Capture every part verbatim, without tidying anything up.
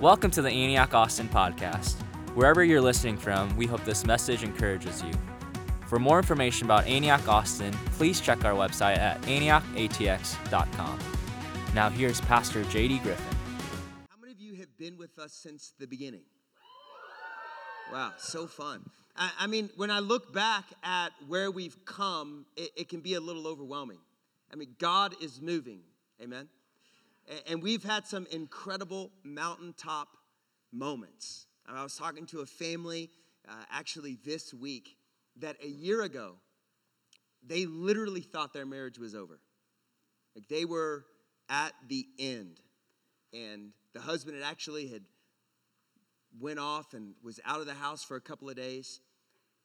Welcome to the Antioch Austin podcast. Wherever you're listening from, we hope this message encourages you. For more information about Antioch Austin, please check our website at antioch a t x dot com. Now here's Pastor J D Griffin. How many of you have been with us since the beginning? Wow, so fun. I, I mean, when I look back at where we've come, it, it can be a little overwhelming. I mean, God is moving. Amen. And we've had some incredible mountaintop moments. I was talking to a family uh, actually this week that a year ago, they literally thought their marriage was over. Like they were at the end. And the husband had actually had went off and was out of the house for a couple of days.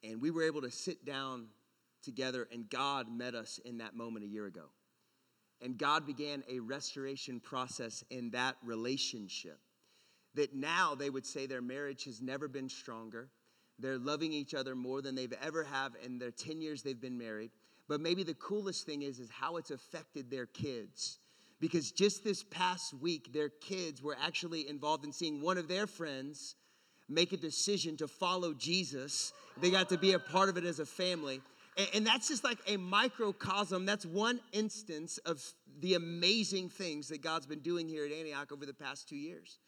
And we were able to sit down together, and God met us in that moment a year ago. And God began a restoration process in that relationship. That now they would say their marriage has never been stronger. They're loving each other more than they've ever have in their ten years they've been married. But maybe the coolest thing is, is how it's affected their kids. Because just this past week, their kids were actually involved in seeing one of their friends make a decision to follow Jesus. They got to be a part of it as a family. And that's just like a microcosm. That's one instance of the amazing things that God's been doing here at Antioch over the past two years.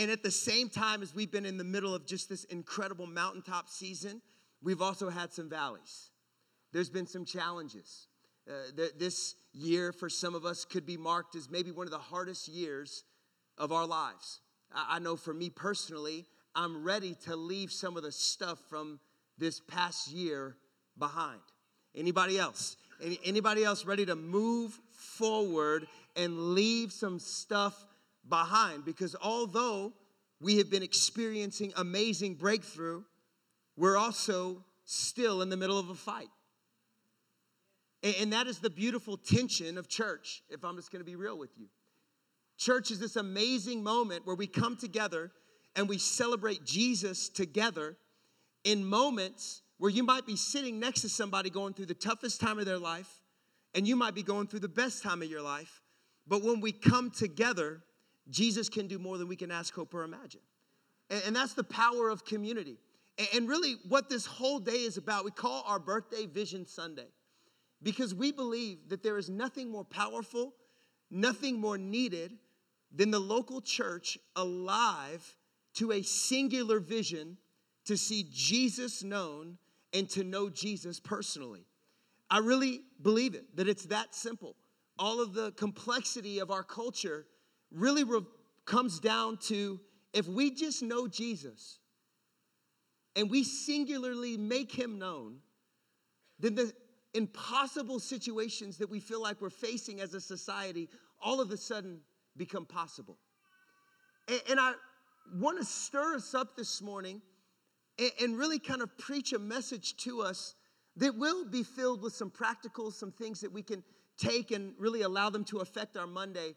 And at the same time as we've been in the middle of just this incredible mountaintop season, we've also had some valleys. There's been some challenges. Uh, th- this year for some of us could be marked as maybe one of the hardest years of our lives. I, I know for me personally, I'm ready to leave some of the stuff from this past year behind. Anybody else? Any, anybody else ready to move forward and leave some stuff behind? Because although we have been experiencing amazing breakthrough, we're also still in the middle of a fight. And, and that is the beautiful tension of church, if I'm just going to be real with you. Church is this amazing moment where we come together and we celebrate Jesus together in moments where you might be sitting next to somebody going through the toughest time of their life, and you might be going through the best time of your life. But when we come together, Jesus can do more than we can ask, hope, or imagine. And, and that's the power of community. And, and really what this whole day is about, we call our birthday Vision Sunday, because we believe that there is nothing more powerful, nothing more needed than the local church alive to a singular vision to see Jesus known and to know Jesus personally. I really believe it, that it's that simple. All of the complexity of our culture really re- comes down to if we just know Jesus and we singularly make him known, then the impossible situations that we feel like we're facing as a society all of a sudden become possible. And, and I want to stir us up this morning and really kind of preach a message to us that will be filled with some practicals, some things that we can take and really allow them to affect our Monday.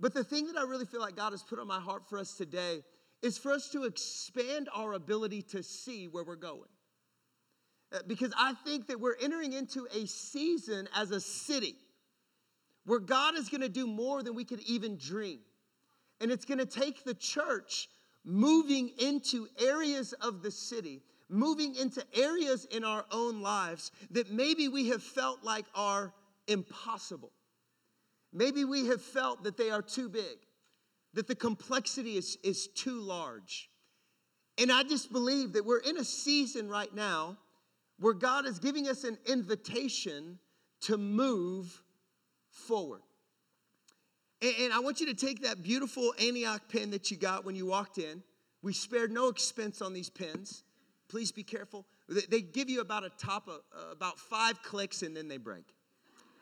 But the thing that I really feel like God has put on my heart for us today is for us to expand our ability to see where we're going. Because I think that we're entering into a season as a city where God is going to do more than we could even dream. And it's going to take the church moving into areas of the city, moving into areas in our own lives that maybe we have felt like are impossible. Maybe we have felt that they are too big, that the complexity is, is too large. And I just believe that we're in a season right now where God is giving us an invitation to move forward. And I want you to take that beautiful Antioch pin that you got when you walked in. We spared no expense on these pins. Please be careful. They give you about a top of uh, about five clicks and then they break.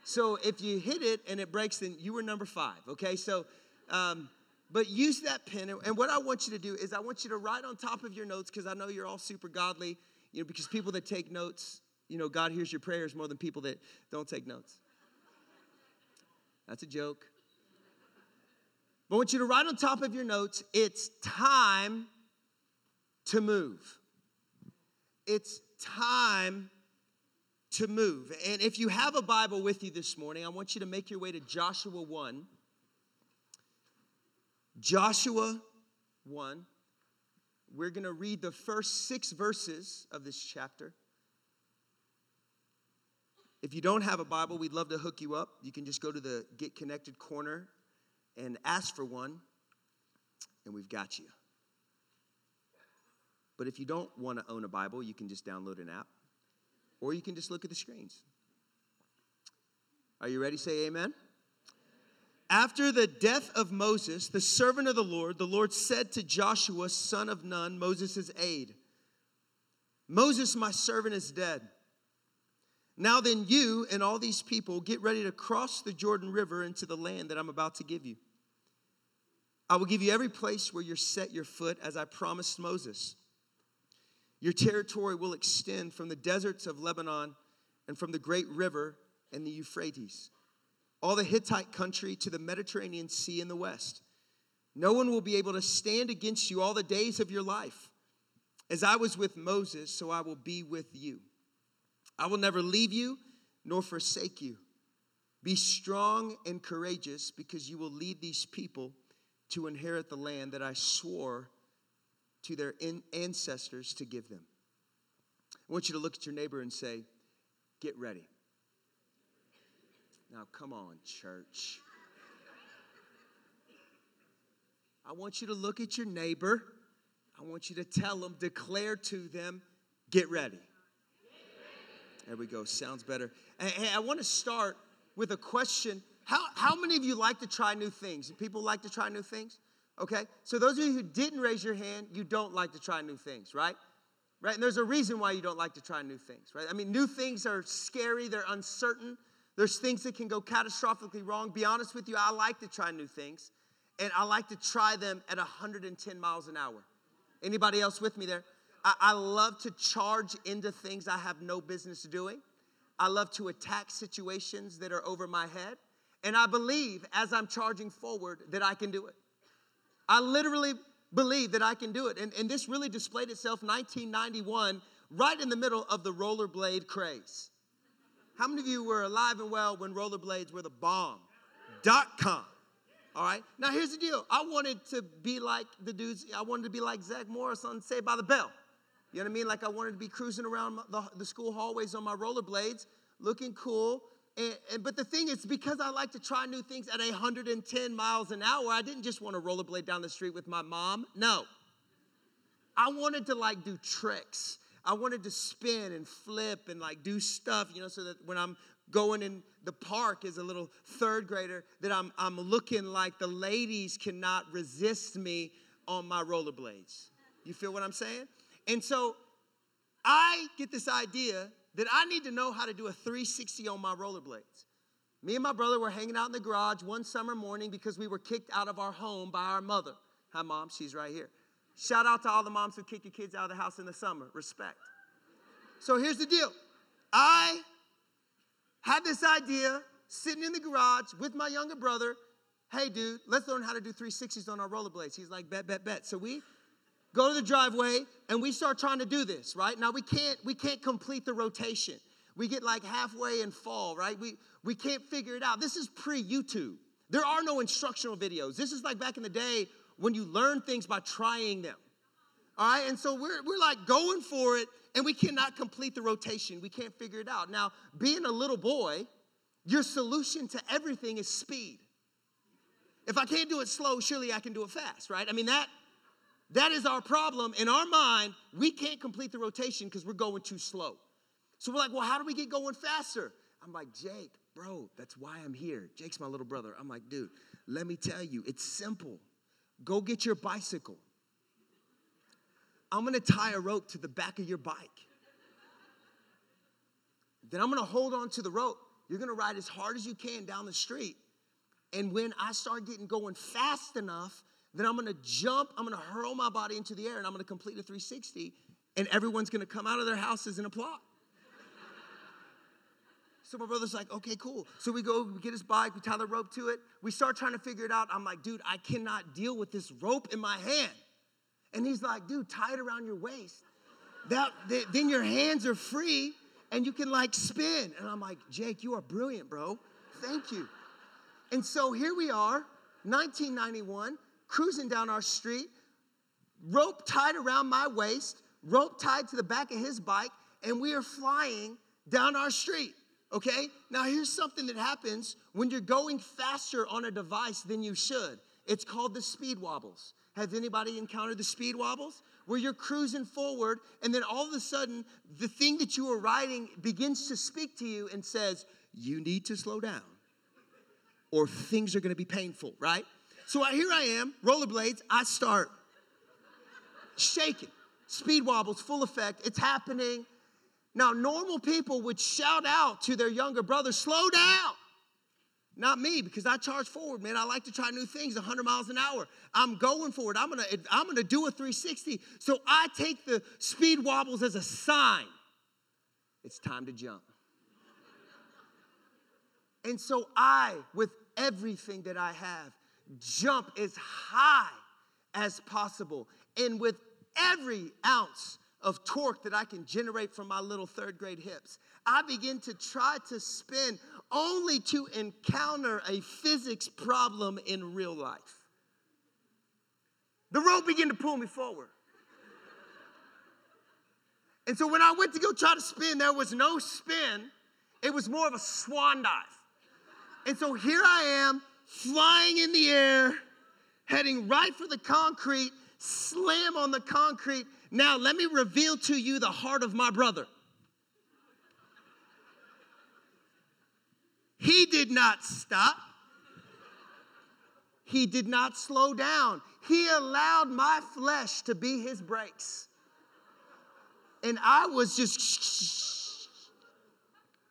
So if you hit it and it breaks, then you were number five. Okay, so um, but use that pin. And what I want you to do is I want you to write on top of your notes, because I know you're all super godly. You know, because people that take notes, you know, God hears your prayers more than people that don't take notes. That's a joke. But I want you to write on top of your notes, it's time to move. It's time to move. And if you have a Bible with you this morning, I want you to make your way to Joshua one. Joshua one. We're going to read the first six verses of this chapter. If you don't have a Bible, we'd love to hook you up. You can just go to the Get Connected corner and ask for one, and we've got you. But if you don't want to own a Bible, you can just download an app, or you can just look at the screens. Are you ready? Say amen. After the death of Moses, the servant of the Lord, the Lord said to Joshua, son of Nun, Moses' aide, Moses, my servant, is dead. Now then, you and all these people get ready to cross the Jordan River into the land that I'm about to give you. I will give you every place where you set your foot, as I promised Moses. Your territory will extend from the deserts of Lebanon and from the great river and the Euphrates, all the Hittite country to the Mediterranean Sea in the west. No one will be able to stand against you all the days of your life. As I was with Moses, so I will be with you. I will never leave you nor forsake you. Be strong and courageous, because you will lead these people to inherit the land that I swore to their ancestors to give them. I want you to look at your neighbor and say, get ready. Now, come on, church. I want you to look at your neighbor. I want you to tell them, declare to them, get ready. Get ready. There we go. Sounds better. Hey, I want to start with a question. How, how many of you like to try new things? Do people like to try new things? Okay. So those of you who didn't raise your hand, you don't like to try new things, right? Right? And there's a reason why you don't like to try new things, right? I mean, new things are scary. They're uncertain. There's things that can go catastrophically wrong. Be honest with you, I like to try new things, and I like to try them at one hundred ten miles an hour. Anybody else with me there? I, I love to charge into things I have no business doing. I love to attack situations that are over my head, and I believe as I'm charging forward that I can do it. I literally believe that I can do it, and, and this really displayed itself in nineteen ninety-one, right in the middle of the rollerblade craze. How many of you were alive and well when rollerblades were the bomb dot com? All right. Now, here's the deal. I wanted to be like the dudes. I wanted to be like Zach Morris on Saved by the Bell. You know what I mean? Like, I wanted to be cruising around the, the school hallways on my rollerblades, looking cool. And, and, but the thing is, because I like to try new things at one hundred ten miles an hour, I didn't just want to rollerblade down the street with my mom. No. I wanted to, like, do tricks. I wanted to spin and flip and, like, do stuff, you know, so that when I'm going in the park as a little third grader, that I'm I'm looking like the ladies cannot resist me on my rollerblades. You feel what I'm saying? And so I get this idea that I need to know how to do a three sixty on my rollerblades. Me and my brother were hanging out in the garage one summer morning because we were kicked out of our home by our mother. Hi, Mom. She's right here. Shout out to all the moms who kick your kids out of the house in the summer. Respect. So here's the deal. I had this idea sitting in the garage with my younger brother. Hey, dude, let's learn how to do three sixties on our rollerblades. He's like, bet, bet, bet. So we go to the driveway, and we start trying to do this, right? Now, we can't we can't complete the rotation. We get like halfway and fall, right? We, we can't figure it out. This is pre-YouTube. There are no instructional videos. This is like back in the day when you learn things by trying them, all right? And so we're we're like going for it, and we cannot complete the rotation. We can't figure it out. Now, being a little boy, your solution to everything is speed. If I can't do it slow, surely I can do it fast, right? I mean, that that is our problem. In our mind, we can't complete the rotation because we're going too slow. So we're like, well, how do we get going faster? I'm like, Jake, bro, that's why I'm here. Jake's my little brother. I'm like, dude, let me tell you, it's simple. Go get your bicycle. I'm going to tie a rope to the back of your bike. Then I'm going to hold on to the rope. You're going to ride as hard as you can down the street. And when I start getting going fast enough, then I'm going to jump. I'm going to hurl my body into the air, and I'm going to complete a three sixty. And everyone's going to come out of their houses and applaud. So my brother's like, okay, cool. So we go, we get his bike, we tie the rope to it. We start trying to figure it out. I'm like, dude, I cannot deal with this rope in my hand. And he's like, dude, tie it around your waist. That, th- then your hands are free, and you can, like, spin. And I'm like, Jake, you are brilliant, bro. Thank you. And so here we are, nineteen ninety-one, cruising down our street. rope tied around my waist, rope tied to the back of his bike, and we are flying down our street, okay? Now, here's something that happens when you're going faster on a device than you should. It's called the speed wobbles. Has anybody encountered the speed wobbles? Where you're cruising forward, and then all of a sudden, the thing that you were riding begins to speak to you and says, you need to slow down, or things are going to be painful, right? So here I am, rollerblades, I start shaking. Speed wobbles, full effect, it's happening. Now, normal people would shout out to their younger brother, slow down. Not me, because I charge forward, man. I like to try new things, one hundred miles an hour. I'm going forward. I'm going to I'm going to do a three sixty. So I take the speed wobbles as a sign. It's time to jump. And so I, with everything that I have, jump as high as possible. And with every ounce of torque that I can generate from my little third grade hips, I begin to try to spin only to encounter a physics problem in real life. The rope began to pull me forward. And so when I went to go try to spin, there was no spin. It was more of a swan dive. And so here I am, flying in the air, heading right for the concrete, slam on the concrete. Now, let me reveal to you the heart of my brother. He did not stop. He did not slow down. He allowed my flesh to be his brakes. And I was just, shh, shh.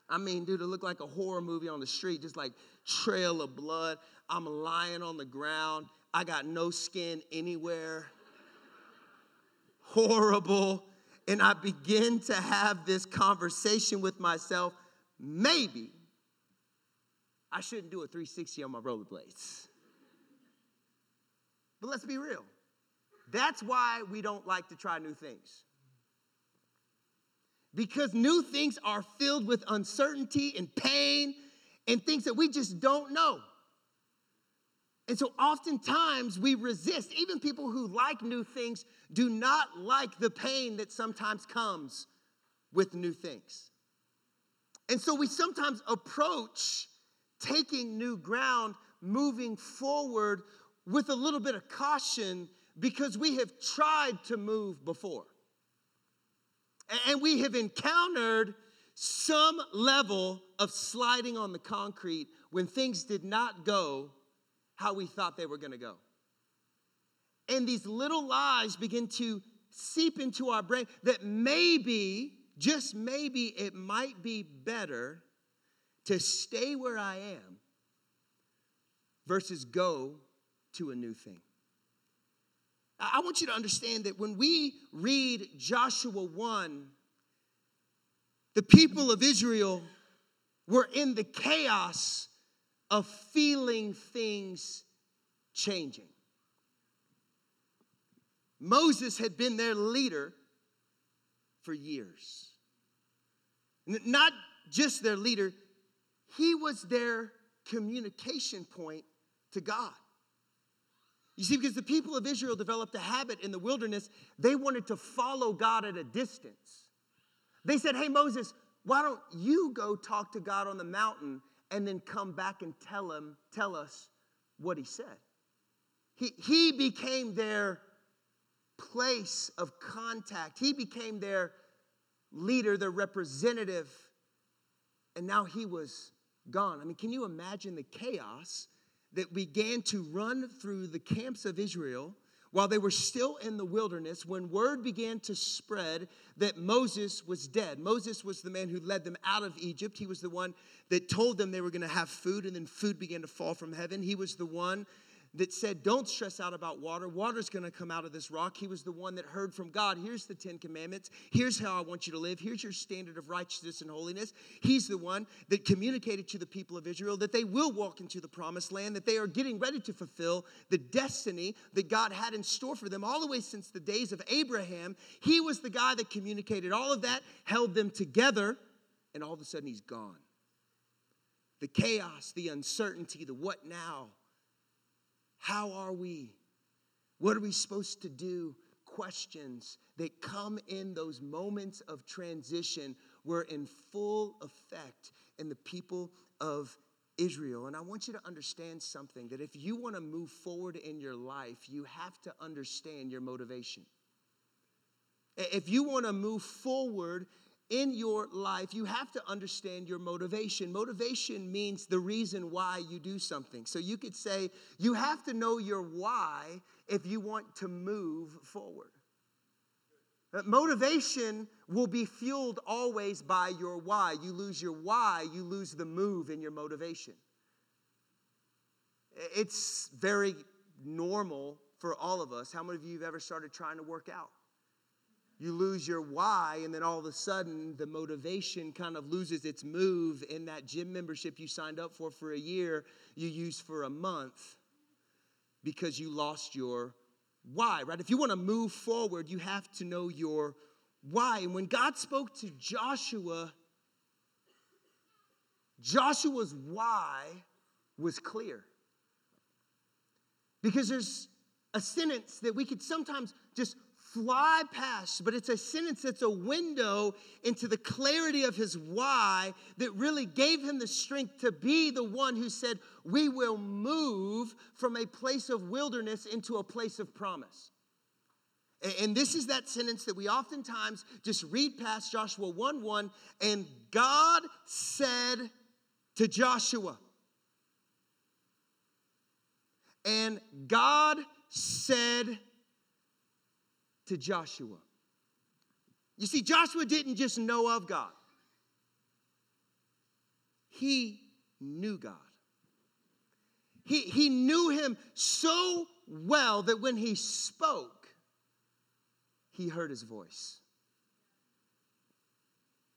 I mean, dude, it looked like a horror movie on the street, just like trail of blood. I'm lying on the ground. I got no skin anywhere. Horrible. And I begin to have this conversation with myself. Maybe I shouldn't do a three sixty on my rollerblades. But let's be real. That's why we don't like to try new things. Because new things are filled with uncertainty and pain and things that we just don't know. And so oftentimes we resist. Even people who like new things do not like the pain that sometimes comes with new things. And so we sometimes approach taking new ground, moving forward with a little bit of caution because we have tried to move before. And we have encountered some level of sliding on the concrete when things did not go how we thought they were going to go. And these little lies begin to seep into our brain that maybe, just maybe, it might be better to stay where I am versus go to a new thing. I want you to understand that when we read Joshua one, the people of Israel were in the chaos of feeling things changing. Moses had been their leader for years. Not just their leader, he was their communication point to God. You see, because the people of Israel developed a habit in the wilderness, they wanted to follow God at a distance. They said, hey, Moses, why don't you go talk to God on the mountain and then come back and tell him, tell us what he said. He, he became their place of contact. He became their leader, their representative, and now he was gone. I mean, can you imagine the chaos that began to run through the camps of Israel while they were still in the wilderness when word began to spread that Moses was dead? Moses was the man who led them out of Egypt. He was the one that told them they were going to have food, and then food began to fall from heaven. He was the one that said, don't stress out about water. Water's going to come out of this rock. He was the one that heard from God. Here's the Ten Commandments. Here's how I want you to live. Here's your standard of righteousness and holiness. He's the one that communicated to the people of Israel that they will walk into the promised land, that they are getting ready to fulfill the destiny that God had in store for them all the way since the days of Abraham. He was the guy that communicated all of that, held them together, and all of a sudden he's gone. The chaos, the uncertainty, the what now? How are we? What are we supposed to do? questions that come in those moments of transition were in full effect in the people of Israel. And I want you to understand something, that if you want to move forward in your life, you have to understand your motivation. If you want to move forward in your life, you have to understand your motivation. Motivation means the reason why you do something. So you could say you have to know your why if you want to move forward. Motivation will be fueled always by your why. You lose your why, you lose the move in your motivation. It's very normal for all of us. How many of you have ever started trying to work out? You lose your why, and then all of a sudden, the motivation kind of loses its move in that gym membership you signed up for for a year, you use for a month because you lost your why, right? If you want to move forward, you have to know your why. And when God spoke to Joshua, Joshua's why was clear. Because there's a sentence that we could sometimes just fly past, but it's a sentence that's a window into the clarity of his why that really gave him the strength to be the one who said, we will move from a place of wilderness into a place of promise. And this is that sentence that we oftentimes just read past, Joshua one one, and God said to Joshua, and God said to Joshua. You see, Joshua didn't just know of God. He knew God. He, he knew him so well that when he spoke, he heard his voice.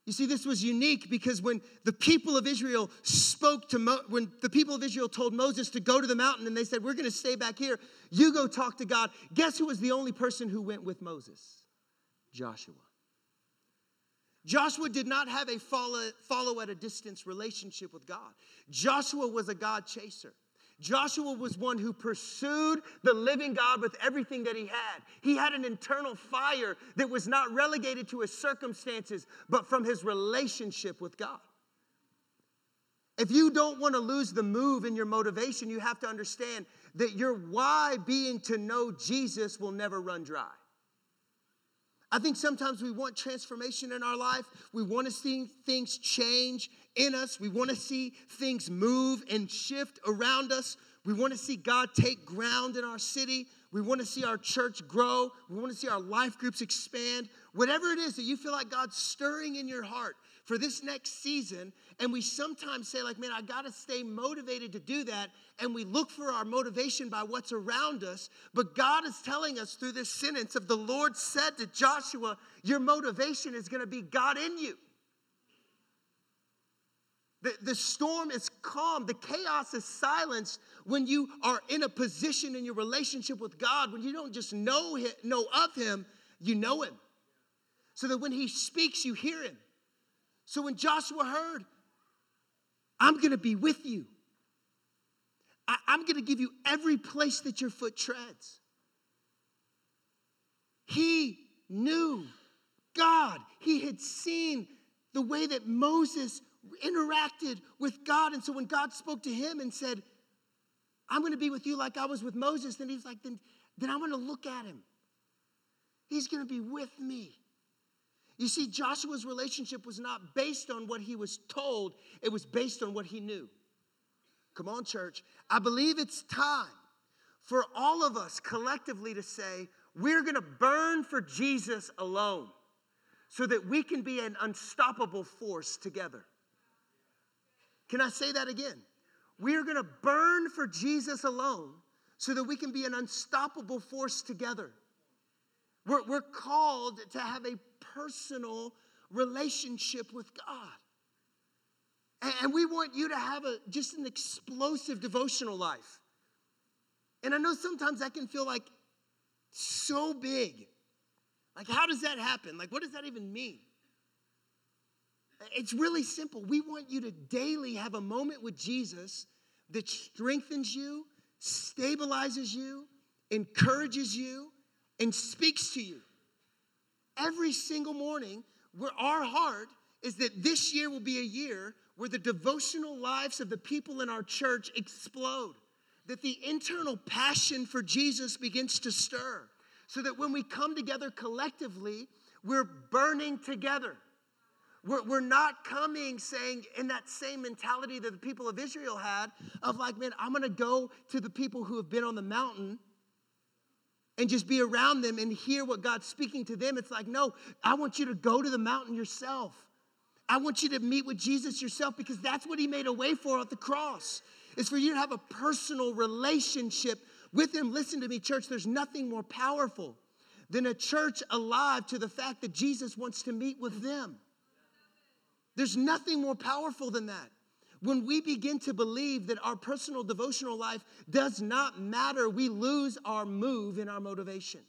You see, this was unique because when the people of Israel spoke to, Mo- when the people of Israel told Moses to go to the mountain and they said, we're going to stay back here, you go talk to God. Guess who was the only person who went with Moses? Joshua. Joshua did not have a follow, follow at a distance relationship with God. Joshua was a God chaser. Joshua was one who pursued the living God with everything that he had. He had an internal fire that was not relegated to his circumstances, but from his relationship with God. If you don't want to lose the move in your motivation, you have to understand that your why being to know Jesus will never run dry. I think sometimes we want transformation in our life. We want to see things change in us. We want to see things move and shift around us. We want to see God take ground in our city. We want to see our church grow. We want to see our life groups expand. Whatever it is that you feel like God's stirring in your heart for this next season, and we sometimes say like, man, I got to stay motivated to do that, and we look for our motivation by what's around us, but God is telling us through this sentence of the Lord said to Joshua, your motivation is going to be God in you. The, the storm is calm. The chaos is silenced when you are in a position in your relationship with God, when you don't just know him, know of him, you know him. So that when he speaks, you hear him. So when Joshua heard, I'm going to be with you. I, I'm going to give you every place that your foot treads. He knew God. He had seen the way that Moses interacted with God. And so when God spoke to him and said, I'm going to be with you like I was with Moses, then he's like, then, then I'm going to look at him. He's going to be with me. You see, Joshua's relationship was not based on what he was told. It was based on what he knew. Come on, church. I believe it's time for all of us collectively to say, we're going to burn for Jesus alone so that we can be an unstoppable force together. Can I say that again? We're going to burn for Jesus alone so that we can be an unstoppable force together. We're, we're called to have a personal relationship with God. And we want you to have a just an explosive devotional life. And I know sometimes that can feel like so big. Like, how does that happen? Like, what does that even mean? It's really simple. We want you to daily have a moment with Jesus that strengthens you, stabilizes you, encourages you, and speaks to you. Every single morning, where our heart is that this year will be a year where the devotional lives of the people in our church explode, that the internal passion for Jesus begins to stir, so that when we come together collectively, we're burning together. We're, we're not coming saying in that same mentality that the people of Israel had of like, man, I'm going to go to the people who have been on the mountain and just be around them and hear what God's speaking to them. It's like, no, I want you to go to the mountain yourself. I want you to meet with Jesus yourself, because that's what he made a way for at the cross. It's for you to have a personal relationship with him. Listen to me, church, there's nothing more powerful than a church alive to the fact that Jesus wants to meet with them. There's nothing more powerful than that. When we begin to believe that our personal devotional life does not matter, we lose our move and our motivation.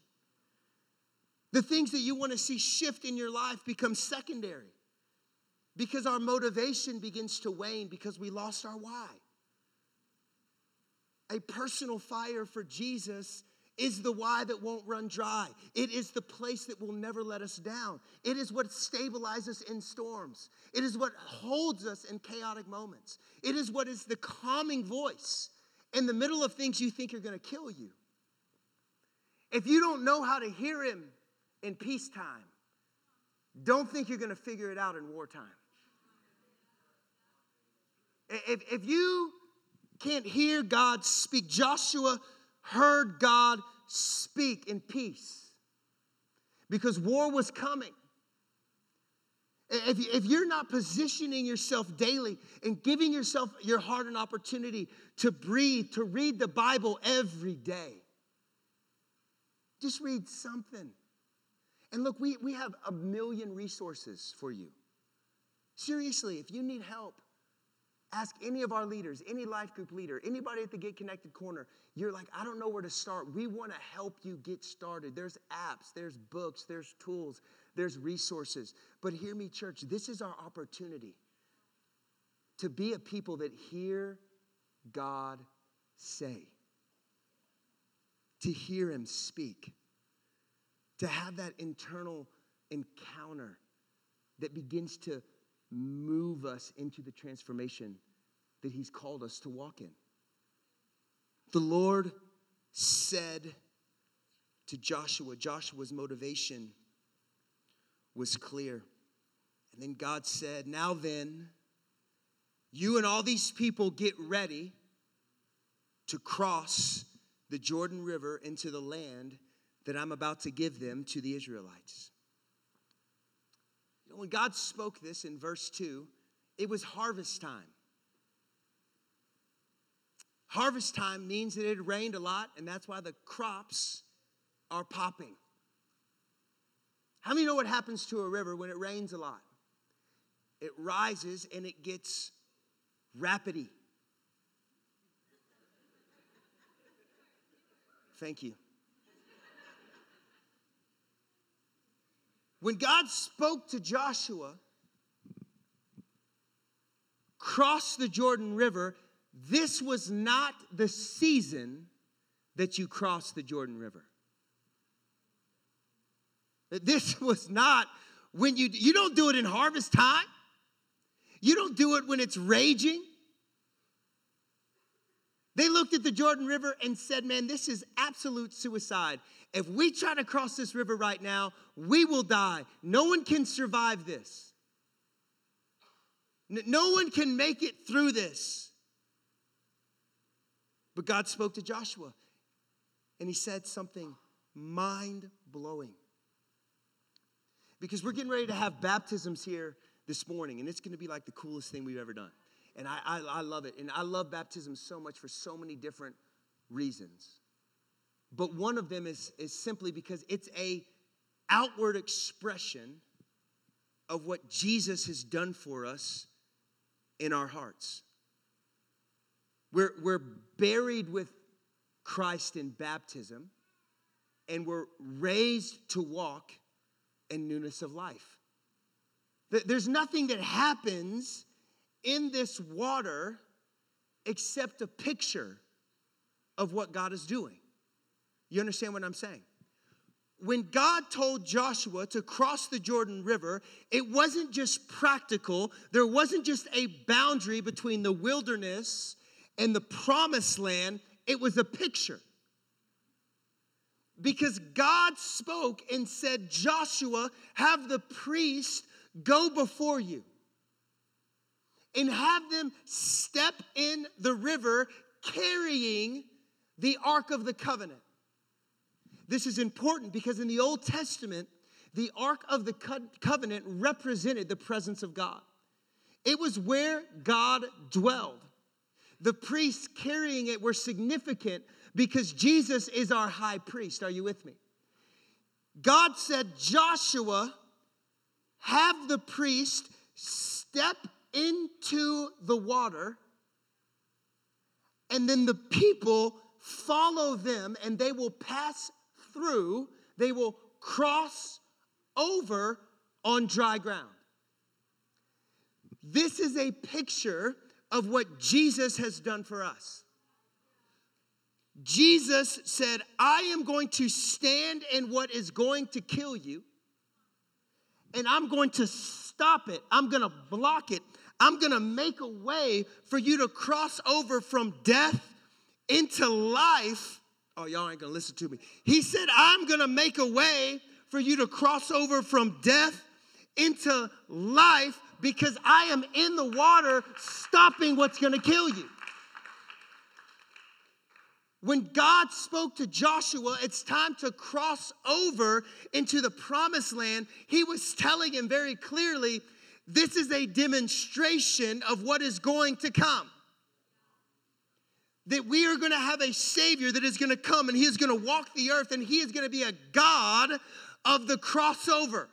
The things that you want to see shift in your life become secondary, because our motivation begins to wane because we lost our why. A personal fire for Jesus is the why that won't run dry. It is the place that will never let us down. It is what stabilizes in storms. It is what holds us in chaotic moments. It is what is the calming voice in the middle of things you think are going to kill you. If you don't know how to hear him in peacetime, don't think you're going to figure it out in wartime. If, if you can't hear God speak, Joshua heard God speak in peace, because war was coming. If, if you're not positioning yourself daily and giving yourself, your heart, an opportunity to breathe, to read the Bible every day, just read something. And look, we, we have a million resources for you. Seriously, if you need help, ask any of our leaders, any life group leader, anybody at the Get Connected Corner. You're like, I don't know where to start. We want to help you get started. There's apps, there's books, there's tools, there's resources. But hear me, church, this is our opportunity to be a people that hear God say, to hear him speak, to have that internal encounter that begins to move us into the transformation that he's called us to walk in. The Lord said to Joshua, Joshua's motivation was clear. And then God said, now then, you and all these people get ready to cross the Jordan River into the land that I'm about to give them to the Israelites. When God spoke this in verse two, it was harvest time. Harvest time means that it had rained a lot, and that's why the crops are popping. How many know what happens to a river when it rains a lot? It rises and it gets rapidy. Thank you. When God spoke to Joshua, cross the Jordan River, this was not the season that you crossed the Jordan River. This was not when you, you don't do it in harvest time. You don't do it when it's raging. They looked at the Jordan River and said, man, this is absolute suicide. If we try to cross this river right now, we will die. No one can survive this. No one can make it through this. But God spoke to Joshua, and he said something mind-blowing. Because we're getting ready to have baptisms here this morning, and it's going to be like the coolest thing we've ever done. And I, I, I love it. And I love baptism so much for so many different reasons. But one of them is, is simply because it's a outward expression of what Jesus has done for us in our hearts. We're, we're buried with Christ in baptism, and we're raised to walk in newness of life. There's nothing that happens in this water except a picture of what God is doing. You understand what I'm saying? when God told Joshua to cross the Jordan River, it wasn't just practical. There wasn't just a boundary between the wilderness and the promised land. It was a picture. Because God spoke and said, Joshua, have the priest go before you and have them step in the river carrying the Ark of the Covenant. This is important because in the Old Testament, the Ark of the Co- Covenant represented the presence of God. It was where God dwelled. The priests carrying it were significant because Jesus is our high priest. Are you with me? God said, Joshua, have the priest step into the water, and then the people follow them, and they will pass through, they will cross over on dry ground. This is a picture of what Jesus has done for us. Jesus said, I am going to stand in what is going to kill you, and I'm going to stop it. I'm going to block it. I'm going to make a way for you to cross over from death into life. Oh, y'all ain't going to listen to me. He said, I'm going to make a way for you to cross over from death into life because I am in the water stopping what's going to kill you. When God spoke to Joshua, it's time to cross over into the promised land. He was telling him very clearly, this is a demonstration of what is going to come. That we are going to have a Savior that is going to come, and He is going to walk the earth, and He is going to be a God of the crossover.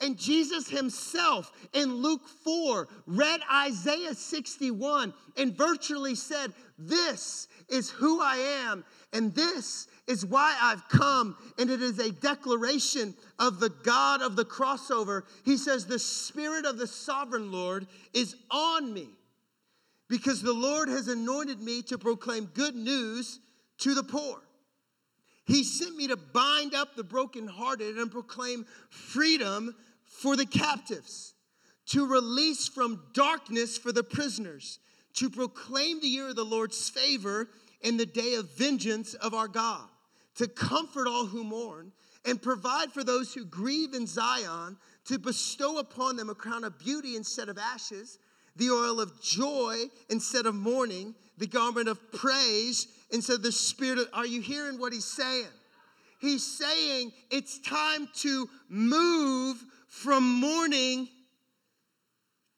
And Jesus Himself in Luke four read Isaiah sixty-one and virtually said, this is who I am, and this is why I've come. And it is a declaration of the God of the crossover. He says, the Spirit of the Sovereign Lord is on me, because the Lord has anointed me to proclaim good news to the poor. He sent me to bind up the brokenhearted and proclaim freedom for the captives, to release from darkness for the prisoners, to proclaim the year of the Lord's favor and the day of vengeance of our God, to comfort all who mourn and provide for those who grieve in Zion, to bestow upon them a crown of beauty instead of ashes, the oil of joy instead of mourning, the garment of praise instead of the spirit of... Are you hearing what he's saying? He's saying it's time to move from mourning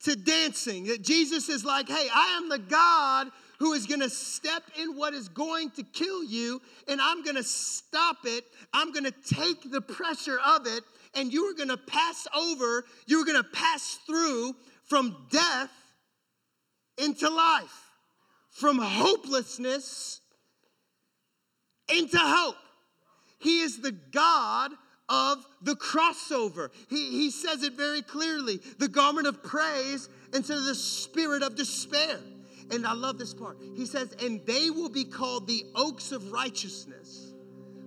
to dancing. That Jesus is like, hey, I am the God who is going to step in what is going to kill you, and I'm going to stop it. I'm going to take the pressure of it, and you are going to pass over. You're going to pass through from death into life, from hopelessness into hope. He is the God of the crossover. He, he says it very clearly, the garment of praise instead of the spirit of despair. And I love this part. He says, and they will be called the oaks of righteousness,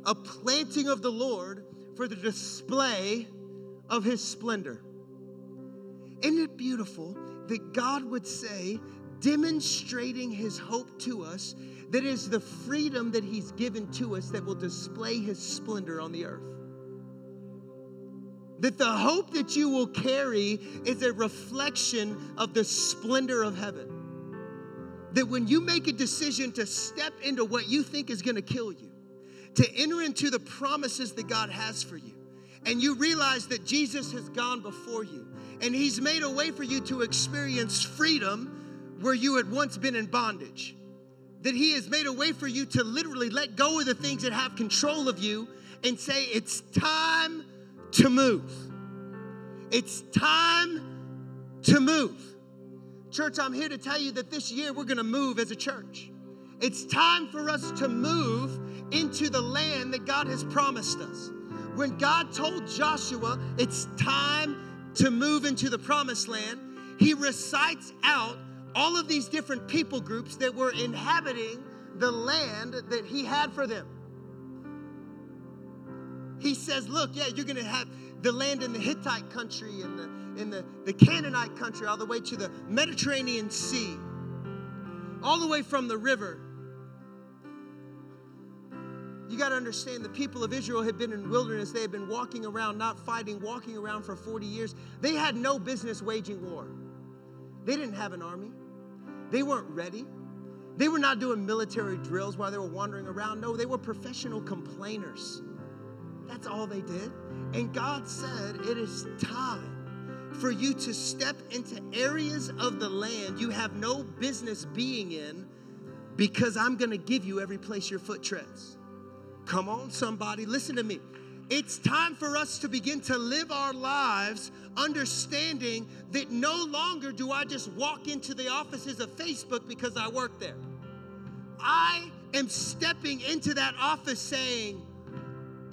a planting of the Lord for the display of his splendor. Isn't it beautiful that God would say, demonstrating his hope to us, that is the freedom that he's given to us that will display his splendor on the earth? That the hope that you will carry is a reflection of the splendor of heaven. That when you make a decision to step into what you think is going to kill you, to enter into the promises that God has for you, and you realize that Jesus has gone before you, and he's made a way for you to experience freedom where you had once been in bondage. That he has made a way for you to literally let go of the things that have control of you and say, it's time to move. It's time to move. Church, I'm here to tell you that this year we're going to move as a church. It's time for us to move into the land that God has promised us. When God told Joshua, it's time to move into the promised land, he recites out all of these different people groups that were inhabiting the land that he had for them. he says, look, yeah, you're going to have the land in the Hittite country and the, in the, the Canaanite country, all the way to the Mediterranean Sea, all the way from the river. You got to understand, the people of Israel had been in wilderness. They had been walking around, not fighting, walking around for forty years. They had no business waging war. They didn't have an army. They weren't ready. They were not doing military drills while they were wandering around. No, they were professional complainers. That's all they did. And God said, it is time for you to step into areas of the land you have no business being in, because I'm going to give you every place your foot treads. Come on, somebody, listen to me. It's time for us to begin to live our lives understanding that no longer do I just walk into the offices of Facebook because I work there. I am stepping into that office saying,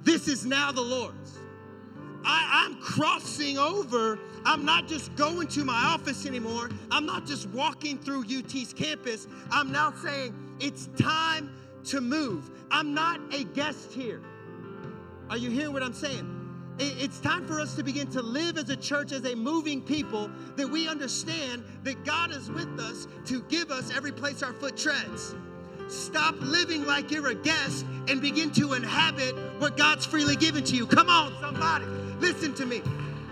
this is now the Lord's. I, I'm crossing over. I'm not just going to my office anymore. I'm not just walking through U T's campus. I'm now saying, it's time to move. I'm not a guest here. Are you hearing what I'm saying? It's time for us to begin to live as a church, as a moving people, that we understand that God is with us to give us every place our foot treads. Stop living like you're a guest and begin to inhabit what God's freely given to you. Come on, somebody, listen to me.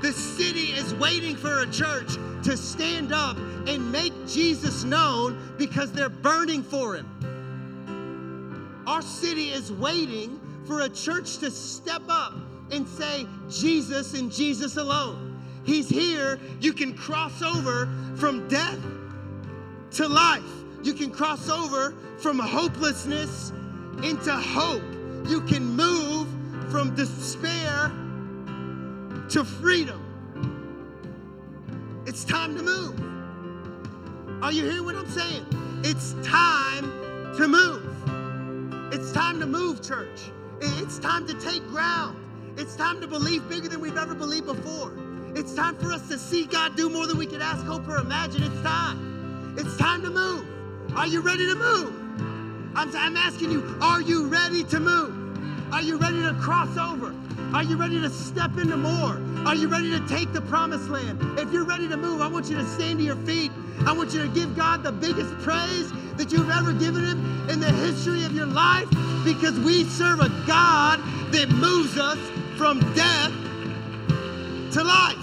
The city is waiting for a church to stand up and make Jesus known, because they're burning for him. Our city is waiting for a church to step up and say, Jesus and Jesus alone. He's here. You can cross over from death to life. You can cross over from hopelessness into hope. You can move from despair to freedom. It's time to move. Are you hearing what I'm saying? It's time to move. It's time to move, church. It's time to take ground. It's time to believe bigger than we've ever believed before. It's time for us to see God do more than we could ask, hope, or imagine. It's time. It's time to move. Are you ready to move? I'm, I'm asking you, are you ready to move? Are you ready to cross over? Are you ready to step into more? Are you ready to take the promised land? If you're ready to move, I want you to stand to your feet. I want you to give God the biggest praise that you've ever given him in the history of your life, because we serve a God that moves us from death to life.